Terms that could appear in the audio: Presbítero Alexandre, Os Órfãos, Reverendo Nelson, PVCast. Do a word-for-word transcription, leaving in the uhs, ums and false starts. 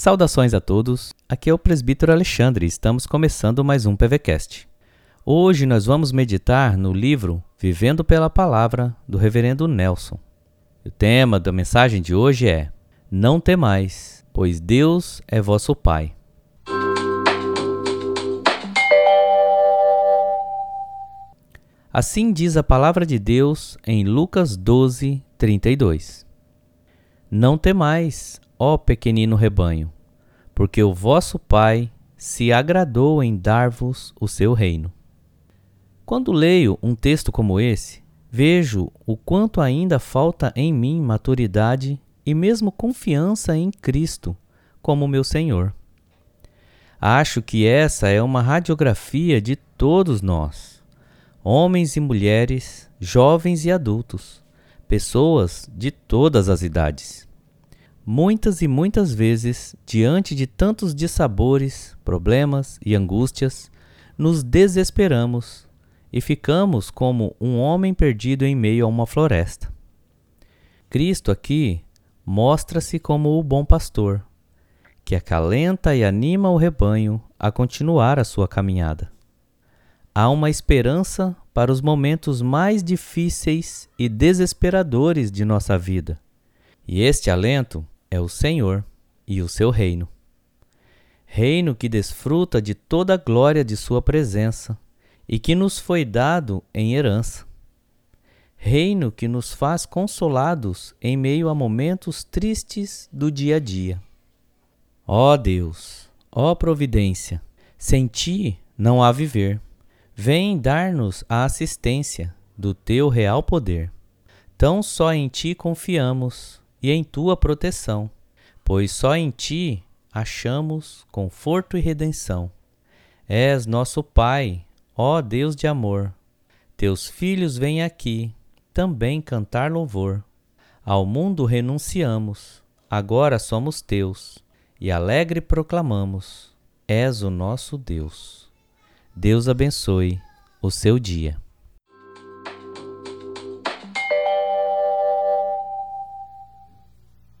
Saudações a todos, aqui é o Presbítero Alexandre e estamos começando mais um PVCast. Hoje nós vamos meditar no livro Vivendo pela Palavra, do Reverendo Nelson. O tema da mensagem de hoje é: Não temais, pois Deus é vosso Pai. Assim diz a palavra de Deus em Lucas doze, trinta e dois. Não temais, ó pequenino rebanho, porque o vosso Pai se agradou em dar-vos o seu reino. Quando leio um texto como esse, vejo o quanto ainda falta em mim maturidade e mesmo confiança em Cristo como meu Senhor. Acho que essa é uma radiografia de todos nós, homens e mulheres, jovens e adultos, pessoas de todas as idades. Muitas e muitas vezes, diante de tantos dissabores, problemas e angústias, nos desesperamos e ficamos como um homem perdido em meio a uma floresta. Cristo aqui mostra-se como o bom pastor, que acalenta e anima o rebanho a continuar a sua caminhada. Há uma esperança para os momentos mais difíceis e desesperadores de nossa vida, e este alento é o Senhor e o seu reino. Reino que desfruta de toda a glória de sua presença e que nos foi dado em herança. Reino que nos faz consolados em meio a momentos tristes do dia a dia. Ó Deus, ó providência, sem ti não há viver. Vem dar-nos a assistência do teu real poder. Tão só em ti confiamos e em tua proteção, pois só em ti achamos conforto e redenção. És nosso Pai, ó Deus de amor. Teus filhos vêm aqui também cantar louvor. Ao mundo renunciamos, agora somos teus, e alegre proclamamos: és o nosso Deus. Deus abençoe o seu dia.